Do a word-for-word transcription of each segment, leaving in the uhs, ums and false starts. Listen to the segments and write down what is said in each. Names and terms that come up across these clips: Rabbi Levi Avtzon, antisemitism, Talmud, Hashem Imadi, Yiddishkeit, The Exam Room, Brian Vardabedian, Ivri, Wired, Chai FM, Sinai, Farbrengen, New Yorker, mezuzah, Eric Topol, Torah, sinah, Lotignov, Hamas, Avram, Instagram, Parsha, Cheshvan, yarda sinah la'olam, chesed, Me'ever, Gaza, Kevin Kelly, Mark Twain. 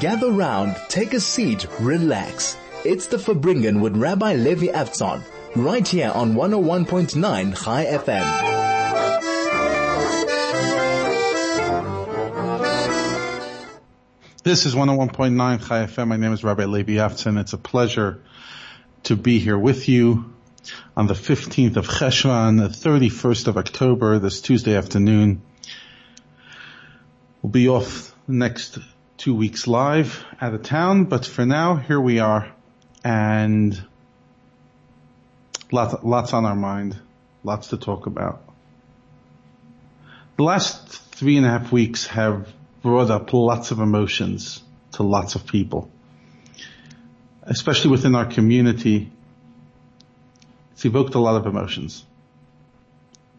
Gather round, take a seat, relax. It's the Farbrengen with Rabbi Levi Avtzon, right here on one oh one point nine Chai F M. This is one oh one point nine Chai F M. My name is Rabbi Levi Avtzon. It's a pleasure to be here with you on the fifteenth of Cheshvan, the thirty-first of October, this Tuesday afternoon. We'll be off next two weeks live out of town, but for now, here we are, and lots, lots on our mind, lots to talk about. The last three and a half weeks have brought up lots of emotions to lots of people, especially within our community. It's evoked a lot of emotions: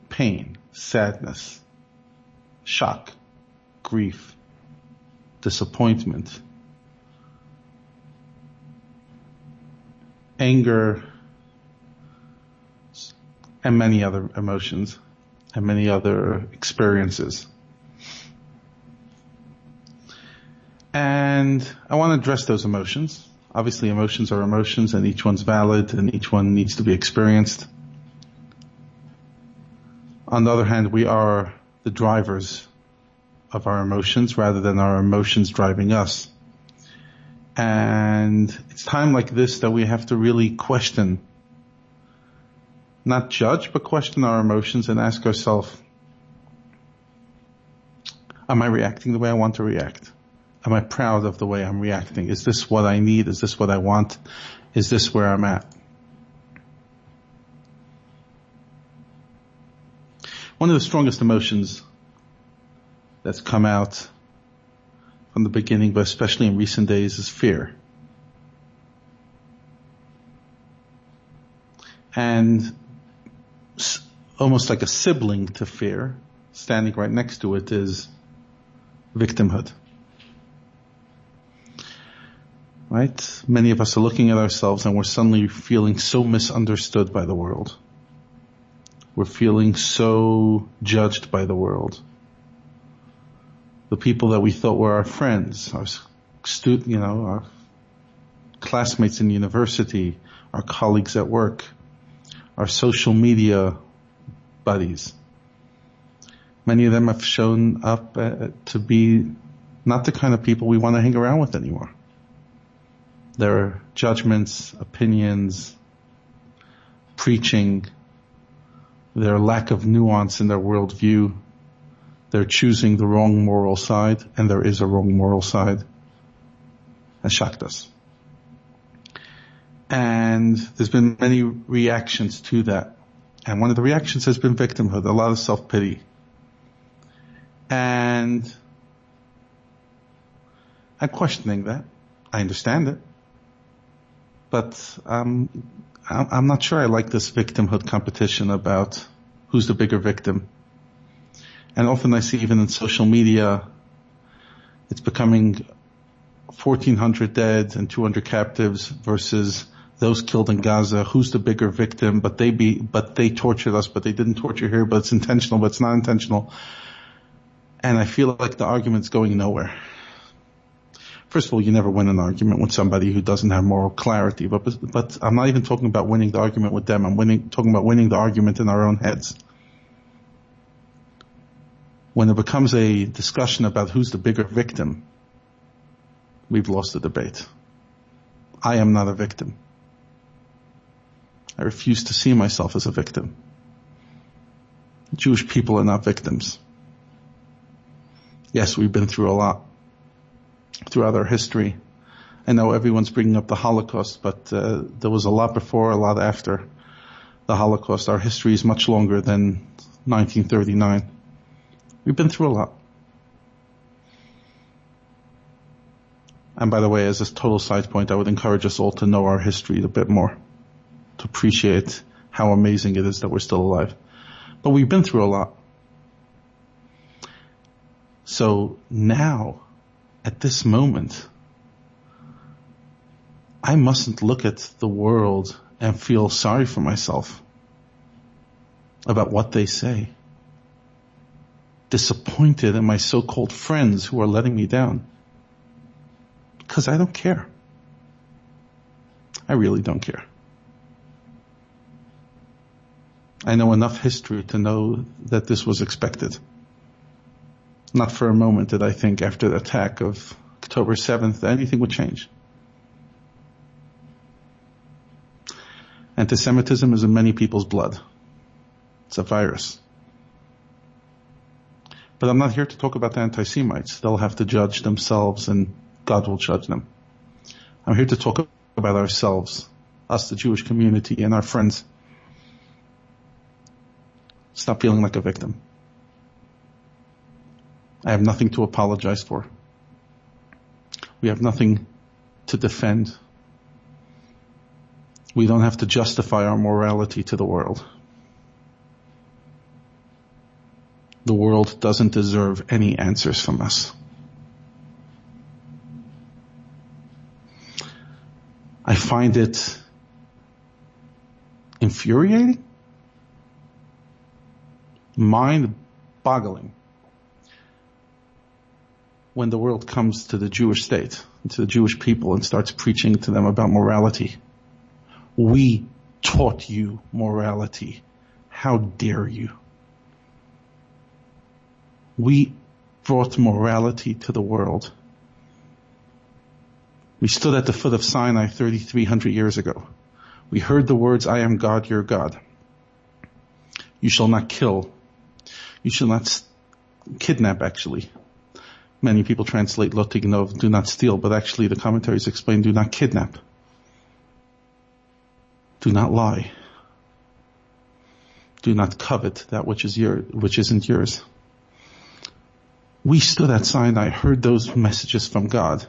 pain, sadness, shock, grief, disappointment, anger, and many other emotions, and many other experiences. And I want to address those emotions. Obviously, emotions are emotions, and each one's valid, and each one needs to be experienced. On the other hand, we are the drivers of our emotions rather than our emotions driving us. And it's time like this that we have to really question, not judge, but question our emotions and ask ourselves, am I reacting the way I want to react? Am I proud of the way I'm reacting? Is this what I need? Is this what I want? Is this where I'm at? One of the strongest emotions that's come out from the beginning, but especially in recent days, is fear. And almost like a sibling to fear, standing right next to it, is victimhood. Right? Many of us are looking at ourselves and we're suddenly feeling so misunderstood by the world. We're feeling so judged by the world. The people that we thought were our friends, our student, you know, our classmates in university, our colleagues at work, our social media buddies. Many of them have shown up uh, to be not the kind of people we want to hang around with anymore. Their judgments, opinions, preaching, their lack of nuance in their worldview. They're choosing the wrong moral side, and there is a wrong moral side, has shocked us. And there's been many reactions to that. And one of the reactions has been victimhood, a lot of self-pity. And I'm questioning that. I understand it. But um, I'm not sure I like this victimhood competition about who's the bigger victim. And often I see, even in social media, it's becoming fourteen hundred dead and two hundred captives versus those killed in Gaza. Who's the bigger victim? But they be, but they tortured us, but they didn't torture here, but it's intentional, but it's not intentional. And I feel like the argument's going nowhere. First of all, you never win an argument with somebody who doesn't have moral clarity. But, but I'm not even talking about winning the argument with them. I'm winning, talking about winning the argument in our own heads. When it becomes a discussion about who's the bigger victim, we've lost the debate. I am not a victim. I refuse to see myself as a victim. Jewish people are not victims. Yes, we've been through a lot throughout our history. I know everyone's bringing up the Holocaust, but uh, there was a lot before, a lot after the Holocaust. Our history is much longer than nineteen thirty-nine. We've been through a lot. And by the way, as a total side point, I would encourage us all to know our history a bit more, to appreciate how amazing it is that we're still alive. But we've been through a lot. So now, at this moment, I mustn't look at the world and feel sorry for myself about what they say. Disappointed in my so-called friends who are letting me down. Because I don't care. I really don't care. I know enough history to know that this was expected. Not for a moment did I think after the attack of October seventh that anything would change. Antisemitism is in many people's blood. It's a virus. But I'm not here to talk about the anti-Semites. They'll have to judge themselves and God will judge them. I'm here to talk about ourselves, us, the Jewish community, and our friends. Stop feeling like a victim. I have nothing to apologize for. We have nothing to defend. We don't have to justify our morality to the world. The world doesn't deserve any answers from us. I find it infuriating, mind-boggling when the world comes to the Jewish state, to the Jewish people, and starts preaching to them about morality. We taught you morality. How dare you? We brought morality to the world. We stood at the foot of Sinai three thousand three hundred years ago. We heard the words, I am God, your God. You shall not kill. You shall not st- kidnap, actually. Many people translate Lotignov, do not steal, but actually the commentaries explain, do not kidnap. Do not lie. Do not covet that which is your, which isn't yours. We stood at Sinai, heard those messages from God.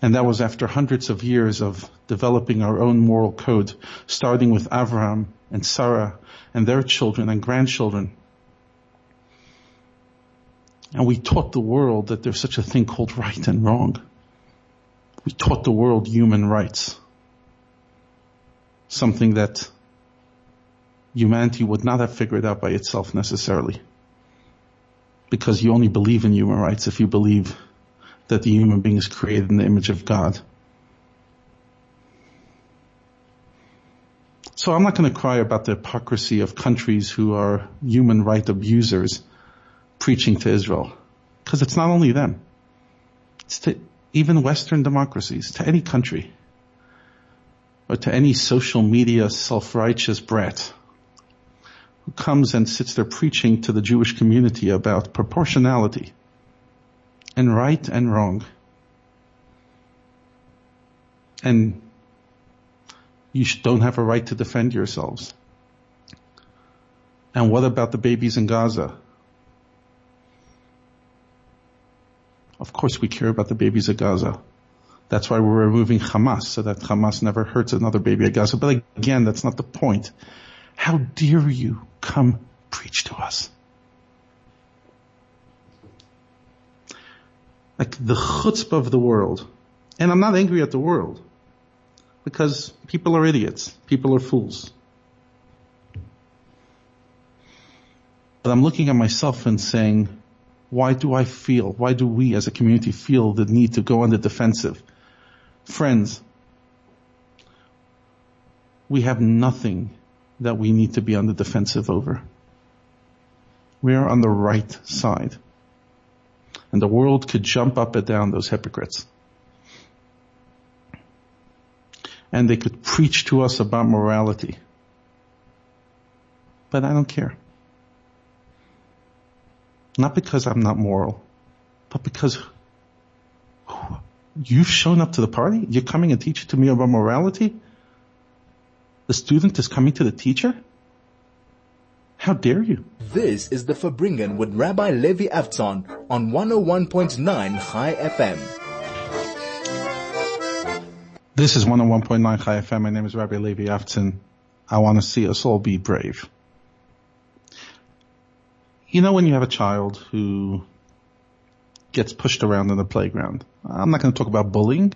And that was after hundreds of years of developing our own moral code, starting with Avram and Sarah and their children and grandchildren. And we taught the world that there's such a thing called right and wrong. We taught the world human rights. Something that humanity would not have figured out by itself necessarily. Because you only believe in human rights if you believe that the human being is created in the image of God. So I'm not going to cry about the hypocrisy of countries who are human rights abusers preaching to Israel. Because it's not only them. It's to even Western democracies, to any country. Or to any social media self-righteous brat who comes and sits there preaching to the Jewish community about proportionality and right and wrong. And you don't have a right to defend yourselves. And what about the babies in Gaza? Of course we care about the babies in Gaza. That's why we're removing Hamas, so that Hamas never hurts another baby at Gaza. But again, that's not the point. How dare you come preach to us? Like the chutzpah of the world. And I'm not angry at the world, because people are idiots. People are fools. But I'm looking at myself and saying, why do I feel, why do we as a community feel the need to go on the defensive? Friends, we have nothing that we need to be on the defensive over. We are on the right side. And the world could jump up and down those hypocrites. And they could preach to us about morality. But I don't care. Not because I'm not moral, but because you've shown up to the party? You're coming and teaching to me about morality? The student is coming to the teacher? How dare you? This is the Farbrengen with Rabbi Levi Avtzon on one oh one point nine Chai F M. This is one oh one point nine Chai F M. My name is Rabbi Levi Avtzon. I want to see us all be brave. You know when you have a child who gets pushed around in the playground? I'm not going to talk about bullying.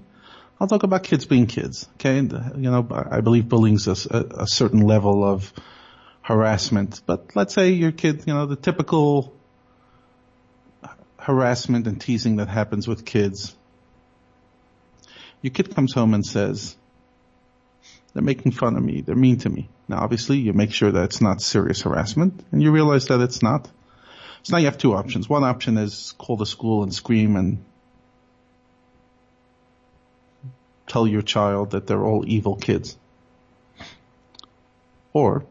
I'll talk about kids being kids. Okay, you know, I believe bullying's a, a certain level of harassment. But let's say your kid, you know, the typical harassment and teasing that happens with kids Your kid comes home and says, they're making fun of me, they're mean to me. Now, obviously, you make sure that it's not serious harassment, and you realize that it's not. So now you have two options. One option is call the school and scream and tell your child that they're all evil kids. Or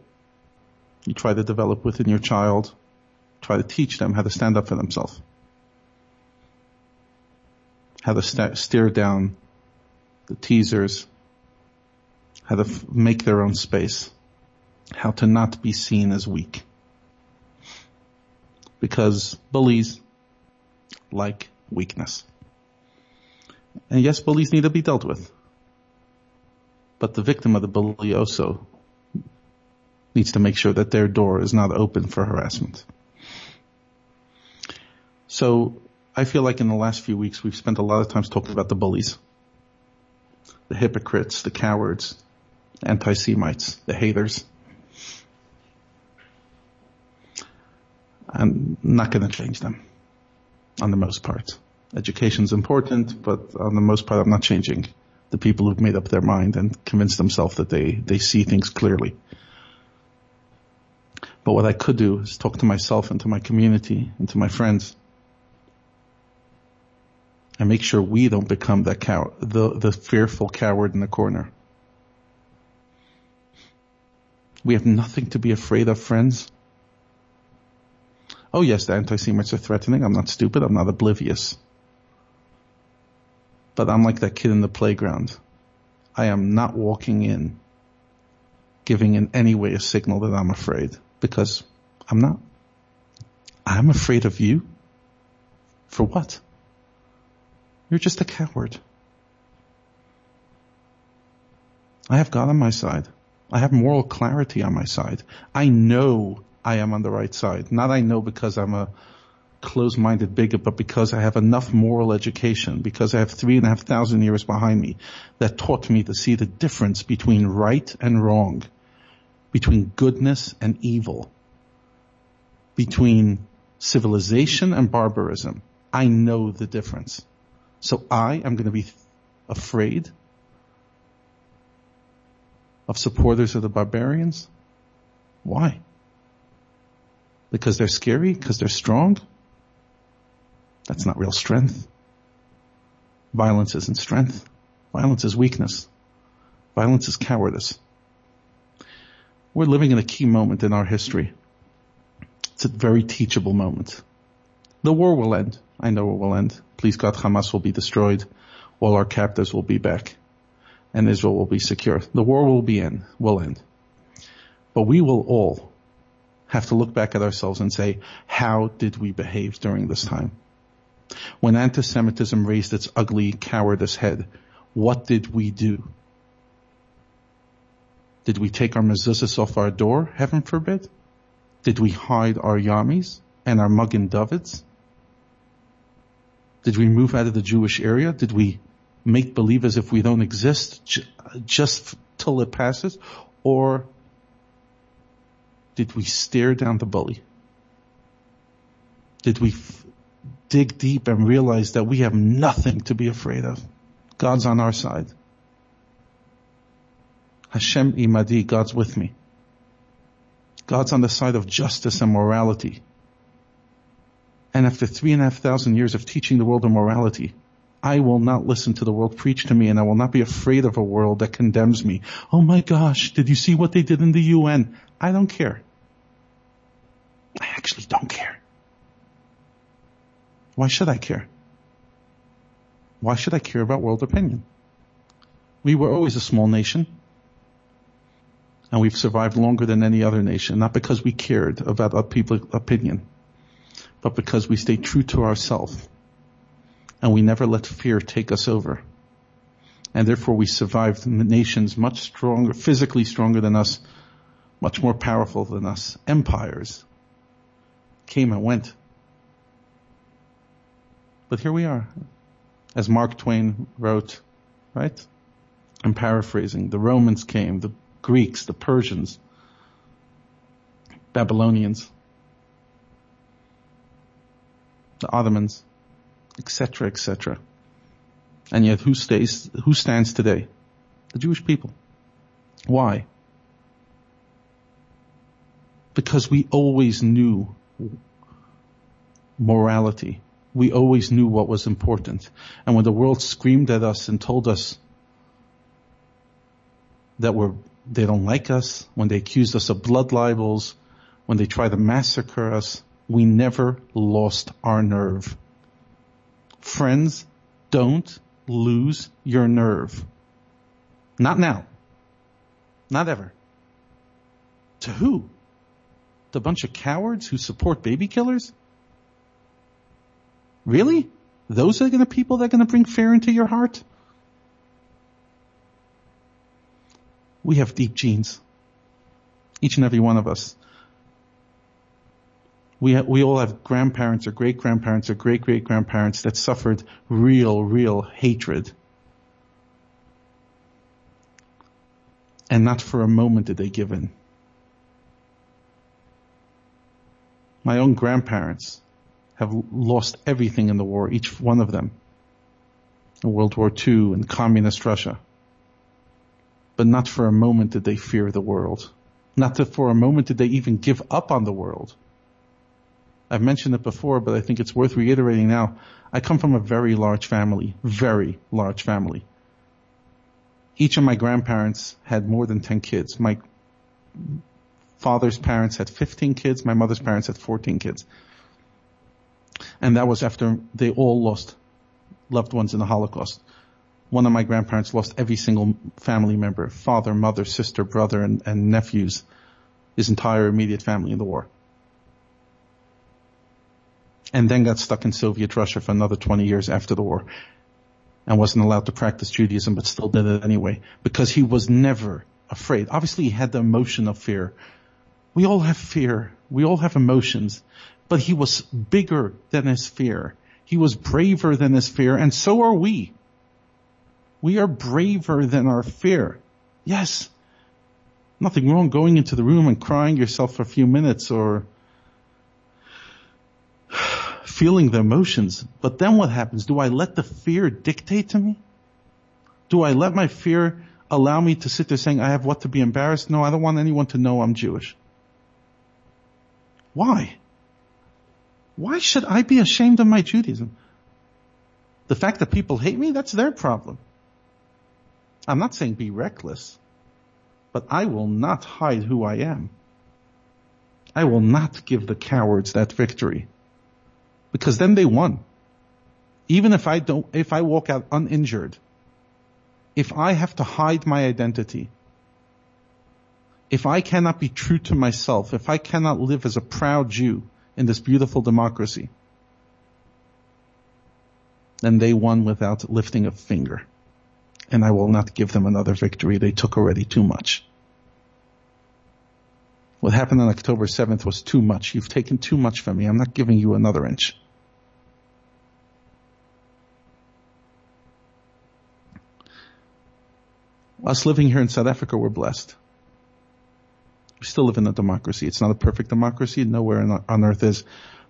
you try to develop within your child, try to teach them how to stand up for themselves, how to st- stare down the teasers, how to f- make their own space, how to not be seen as weak. Because bullies like weakness. And yes, bullies need to be dealt with. But the victim of the bully also needs to make sure that their door is not open for harassment. So I feel like in the last few weeks we've spent a lot of time talking about the bullies, the hypocrites, the cowards, anti-Semites, the haters. I'm not going to change them, on the most part. Education's important, but on the most part I'm not changing the people who've made up their mind and convinced themselves that they, they see things clearly. But what I could do is talk to myself and to my community and to my friends and make sure we don't become that cow- the, the fearful coward in the corner. We have nothing to be afraid of, friends. Oh yes, the anti-Semites are threatening. I'm not stupid. I'm not oblivious. But I'm like that kid in the playground. I am not walking in, giving in any way a signal that I'm afraid, because I'm not. I'm afraid of you? For what? You're just a coward. I have God on my side. I have moral clarity on my side. I know I am on the right side. Not I know because I'm a closed-minded bigot, but because I have enough moral education, because I have three and a half thousand years behind me that taught me to see the difference between right and wrong, between goodness and evil, between civilization and barbarism. I know the difference. So I am going to be afraid of supporters of the barbarians? Why? Because they're scary? Because they're strong? That's not real strength. Violence isn't strength. Violence is weakness. Violence is cowardice. We're living in a key moment in our history. It's a very teachable moment. The war will end. I know it will end. Please God, Hamas will be destroyed. All our captives will be back. And Israel will be secure. The war will be in, will end. But we will all have to look back at ourselves and say, how did we behave during this time? When anti-Semitism raised its ugly, cowardice head, what did we do? Did we take our mezuzahs off our door, heaven forbid? Did we hide our yamis and our mugging davids? Did we move out of the Jewish area? Did we make believe as if we don't exist j- just till it passes? Or did we stare down the bully? Did we f- dig deep and realize that we have nothing to be afraid of? God's on our side. Hashem Imadi, God's with me. God's on the side of justice and morality. And after three and a half thousand years of teaching the world of morality, I will not listen to the world preach to me, and I will not be afraid of a world that condemns me. Oh my gosh, did you see what they did in the U N? I don't care. I actually don't care. Why should I care? Why should I care about world opinion? We were always a small nation, and we've survived longer than any other nation, not because we cared about other people's opinion, but because we stayed true to ourselves. And we never let fear take us over. And therefore we survived nations much stronger, physically stronger than us, much more powerful than us. Empires came and went. But here we are. As Mark Twain wrote, right? I'm paraphrasing. The Romans came, the Greeks, the Persians, Babylonians, the Ottomans, et cetera, et cetera. And yet who stays, who stands today? The Jewish people. Why? Because we always knew morality. We always knew what was important. And when the world screamed at us and told us that we're, they don't like us, when they accused us of blood libels, when they tried to massacre us, we never lost our nerve. Friends, don't lose your nerve. Not now. Not ever. To who? To a bunch of cowards who support baby killers? Really? Those are the people that are going to bring fear into your heart? We have deep genes. Each and every one of us. We ha- we all have grandparents or great-grandparents or great-great-grandparents that suffered real, real hatred. And not for a moment did they give in. My own grandparents have lost everything in the war, each one of them. In World War Two and communist Russia. But not for a moment did they fear the world. Not to, for a moment did they even give up on the world. I've mentioned it before, but I think it's worth reiterating now. I come from a very large family, very large family. Each of my grandparents had more than ten kids. My father's parents had fifteen kids. My mother's parents had fourteen kids. And that was after they all lost loved ones in the Holocaust. One of my grandparents lost every single family member, father, mother, sister, brother, and, and nephews, his entire immediate family in the war. And then got stuck in Soviet Russia for another twenty years after the war and wasn't allowed to practice Judaism, but still did it anyway because he was never afraid. Obviously, he had the emotion of fear. We all have fear. We all have emotions. But he was bigger than his fear. He was braver than his fear, and so are we. We are braver than our fear. Yes, nothing wrong going into the room and crying yourself for a few minutes or feeling the emotions. But then what happens? Do I let the fear dictate to me? Do I let my fear allow me to sit there saying, I have what to be embarrassed? No, I don't want anyone to know I'm Jewish. Why? Why should I be ashamed of my Judaism? The fact that people hate me, that's their problem. I'm not saying be reckless, but I will not hide who I am. I will not give the cowards that victory. Because then they won. Even if I don't, if I walk out uninjured, if I have to hide my identity, if I cannot be true to myself, if I cannot live as a proud Jew in this beautiful democracy, then they won without lifting a finger. And I will not give them another victory. They took already too much. What happened on October seventh was too much. You've taken too much from me. I'm not giving you another inch. Us living here in South Africa, we're blessed. We still live in a democracy. It's not a perfect democracy. Nowhere on earth is.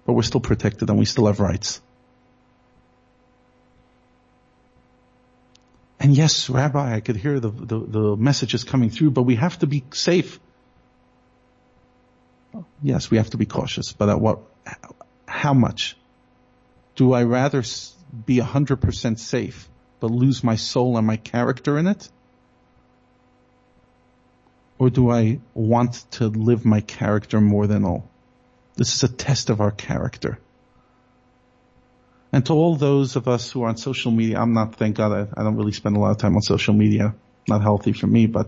But we're still protected and we still have rights. And yes, Rabbi, I could hear the, the, the messages coming through, but we have to be safe. Yes, we have to be cautious, but at what, how much? Do I rather be one hundred percent safe, but lose my soul and my character in it? Or do I want to live my character more than all? This is a test of our character. And to all those of us who are on social media, I'm not, thank God, I, I don't really spend a lot of time on social media. Not healthy for me, but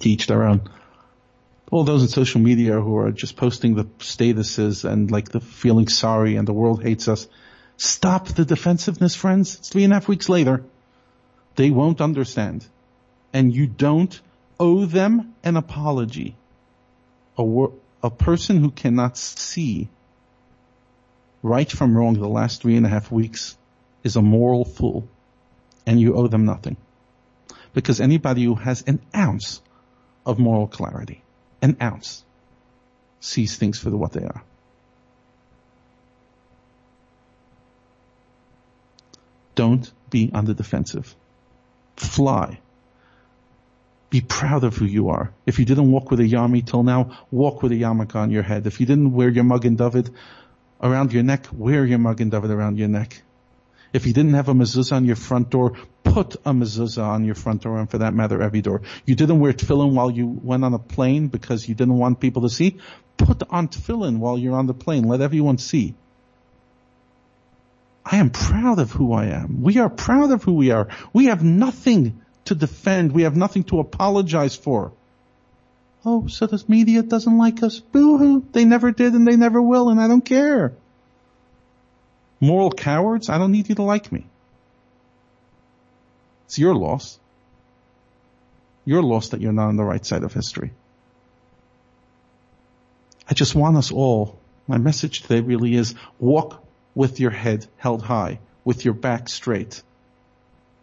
to each their own. All those on social media who are just posting the statuses and like the feeling sorry and the world hates us. Stop the defensiveness, friends. It's three and a half weeks later. They won't understand. And you don't owe them an apology. A, wor- a person who cannot see right from wrong the last three and a half weeks is a moral fool. And you owe them nothing. Because anybody who has an ounce of moral clarity, an ounce, sees things for what they are. Don't be on the defensive. Fly. Be proud of who you are. If you didn't walk with a yami till now, walk with a yarmulke on your head. If you didn't wear your Magen David around your neck, wear your Magen David around your neck. If you didn't have a mezuzah on your front door, put a mezuzah on your front door, and for that matter, every door. You didn't wear tefillin while you went on a plane because you didn't want people to see. Put on tefillin while you're on the plane. Let everyone see. I am proud of who I am. We are proud of who we are. We have nothing to defend. We have nothing to apologize for. Oh, so this media doesn't like us. Boo-hoo. They never did and they never will, and I don't care. Moral cowards, I don't need you to like me. It's your loss. Your loss that you're not on the right side of history. I just want us all, my message today really is, walk with your head held high, with your back straight,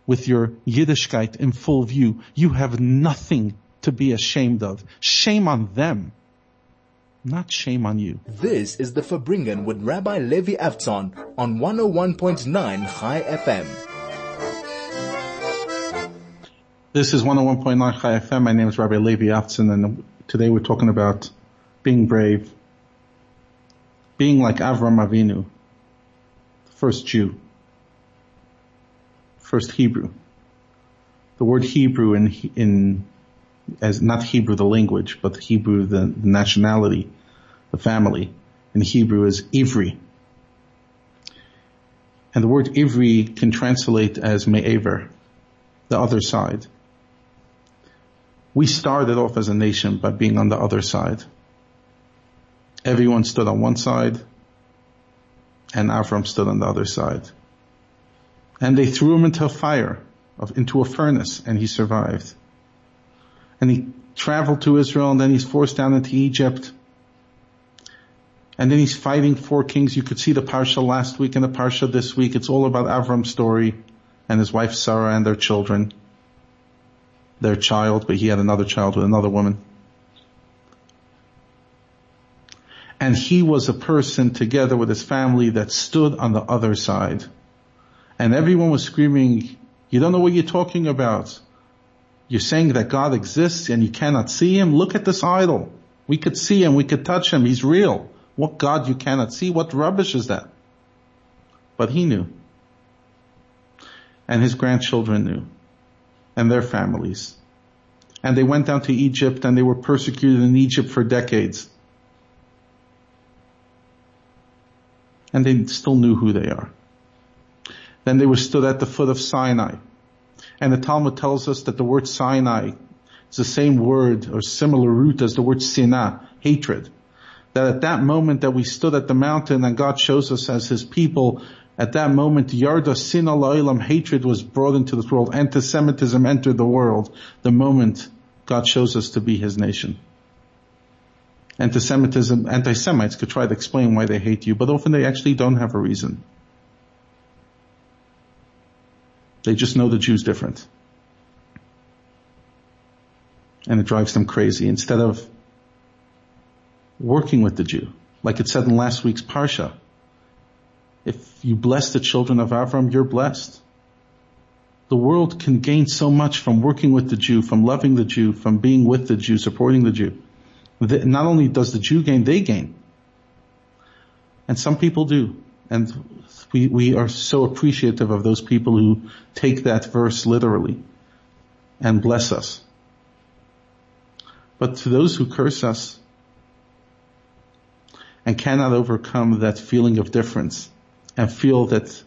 with your Yiddishkeit in full view. You have nothing to be ashamed of. Shame on them, not shame on you. This is the Farbrengen with Rabbi Levi Avtzon on one oh one point nine Chai F M. This is one oh one point nine Chai F M. My name is Rabbi Levi Avtzon, and today we're talking about being brave, being like Avraham Avinu, the first Jew, first Hebrew. The word Hebrew in in as not Hebrew the language, but Hebrew the, the nationality, the family. In Hebrew is Ivri. And the word Ivri can translate as Me'ever, the other side. We started off as a nation by being on the other side. Everyone stood on one side, and Avram stood on the other side. And they threw him into a fire, of, into a furnace, and he survived. And he traveled to Israel, and then he's forced down into Egypt. And then he's fighting four kings. You could see the Parsha last week and the Parsha this week. It's all about Avram's story and his wife Sarah and their children. Their child, but he had another child with another woman. And he was a person, together with his family, that stood on the other side. And everyone was screaming, you don't know what you're talking about. You're saying that God exists and you cannot see him? Look at this idol. We could see him. We could touch him. He's real. What God you cannot see? What rubbish is that? But he knew. And his grandchildren knew. And their families. And they went down to Egypt, and they were persecuted in Egypt for decades. And they still knew who they are. Then they were stood at the foot of Sinai. And the Talmud tells us that the word Sinai is the same word or similar root as the word sinah, hatred. That at that moment that we stood at the mountain and God shows us as his people, at that moment yarda sinah la'olam, hatred was brought into this world. Anti-Semitism entered the world the moment God shows us to be his nation. Anti-Semitism, anti-Semites could try to explain why they hate you, but often they actually don't have a reason. They just know the Jews different. And it drives them crazy. Instead of working with the Jew, like it said in last week's Parsha, if you bless the children of Avram, you're blessed. The world can gain so much from working with the Jew, from loving the Jew, from being with the Jew, supporting the Jew. Not only does the Jew gain, they gain. And some people do. And we, we are so appreciative of those people who take that verse literally and bless us. But to those who curse us and cannot overcome that feeling of difference and feel that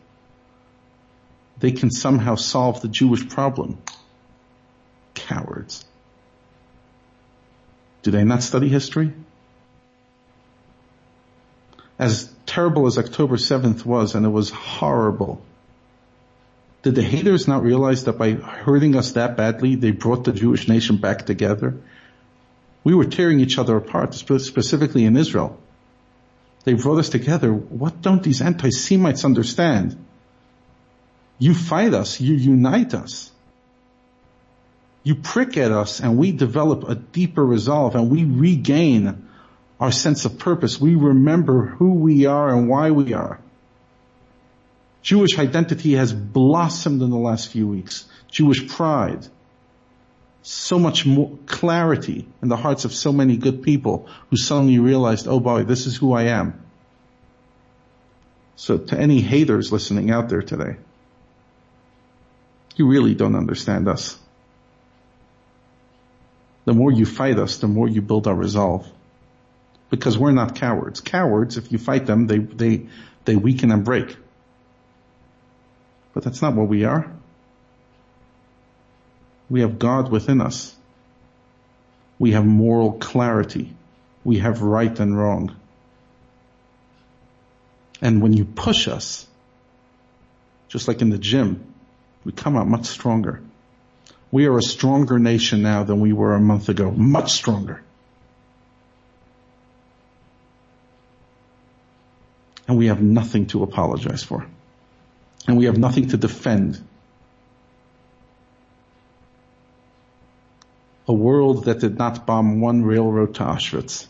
they can somehow solve the Jewish problem, cowards. Do they not study history? As terrible as October seventh was, and it was horrible, did the haters not realize that by hurting us that badly, they brought the Jewish nation back together? We were tearing each other apart, specifically in Israel. They brought us together. What don't these anti-Semites understand? You fight us, you unite us. You prick at us, and we develop a deeper resolve, and we regain our sense of purpose. We remember who we are and why we are. Jewish identity has blossomed in the last few weeks. Jewish pride. So much more clarity in the hearts of so many good people who suddenly realized, oh boy, this is who I am. So to any haters listening out there today, you really don't understand us. The more you fight us, the more you build our resolve. Because we're not cowards. Cowards, if you fight them, they, they, they weaken and break. But that's not what we are. We have God within us. We have moral clarity. We have right and wrong. And when you push us, just like in the gym, we come out much stronger. We are a stronger nation now than we were a month ago. Much stronger. And we have nothing to apologize for. And we have nothing to defend. A world that did not bomb one railroad to Auschwitz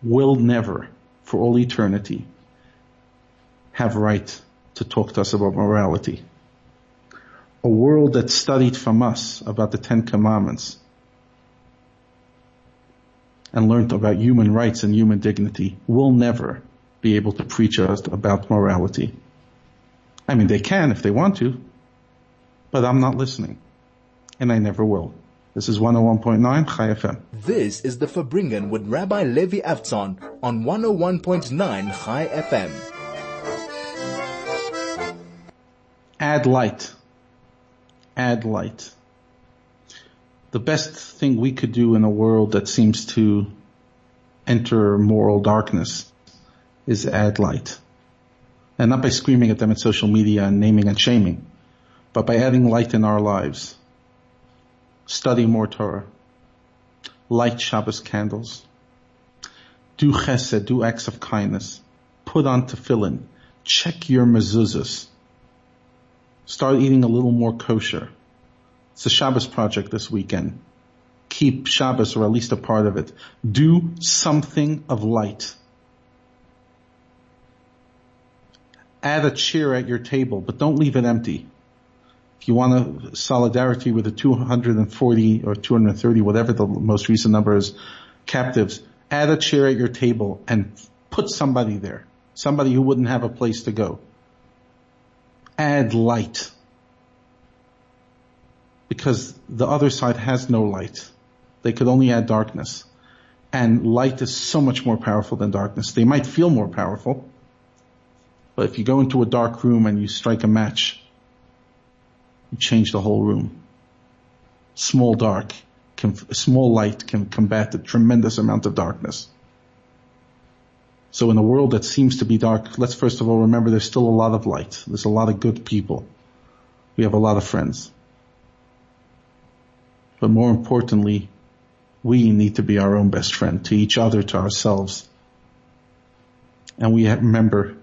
will never, for all eternity, have right to talk to us about morality. A world that studied from us about the Ten Commandments and learned about human rights and human dignity will never be able to preach us about morality. I mean, they can if they want to, but I'm not listening, and I never will. This is one oh one point nine Chai F M. This is the Farbrengen with Rabbi Levi Avtzon on one oh one point nine Chai F M. Add light. Add light. The best thing we could do in a world that seems to enter moral darkness is add light. And not by screaming at them at social media and naming and shaming, but by adding light in our lives. Study more Torah. Light Shabbos candles. Do chesed, do acts of kindness. Put on tefillin. Check your mezuzahs. Start eating a little more kosher. It's a Shabbos project this weekend. Keep Shabbos, or at least a part of it. Do something of light. Add a chair at your table, but don't leave it empty. If you want to solidarity with the two hundred forty or two hundred thirty, whatever the most recent number is, captives, add a chair at your table and put somebody there. Somebody who wouldn't have a place to go. Add light. Because the other side has no light. They could only add darkness. And light is so much more powerful than darkness. They might feel more powerful. But if you go into a dark room and you strike a match, you change the whole room. Small dark, can, small light can combat a tremendous amount of darkness. So in a world that seems to be dark, let's first of all remember there's still a lot of light. There's a lot of good people. We have a lot of friends. But more importantly, we need to be our own best friend, to each other, to ourselves. And we have, remember,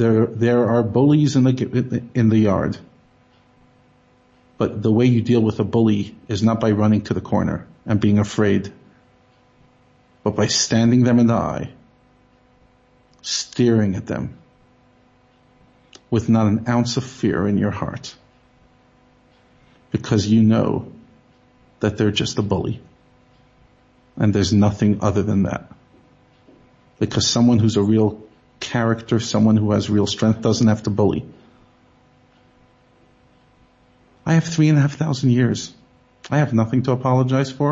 There, there are bullies in the, in the yard. But the way you deal with a bully is not by running to the corner and being afraid, but by standing them in the eye, staring at them with not an ounce of fear in your heart, because you know that they're just a bully. And there's nothing other than that. Because someone who's a real character, someone who has real strength, doesn't have to bully. I have three and a half thousand years. I have nothing to apologize for,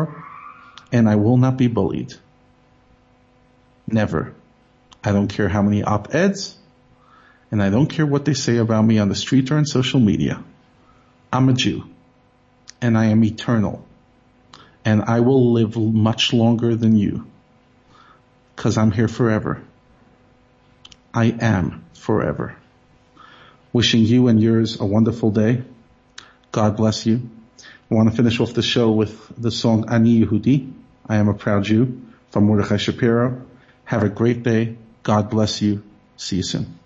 and I will not be bullied. Never. I don't care how many op-eds, and I don't care what they say about me on the street or on social media. I'm a Jew, and I am eternal, and I will live much longer than you, because I'm here forever. I am forever. Wishing you and yours a wonderful day. God bless you. I want to finish off the show with the song Ani Yehudi, I Am a Proud Jew, from Mordechai Shapiro. Have a great day. God bless you. See you soon.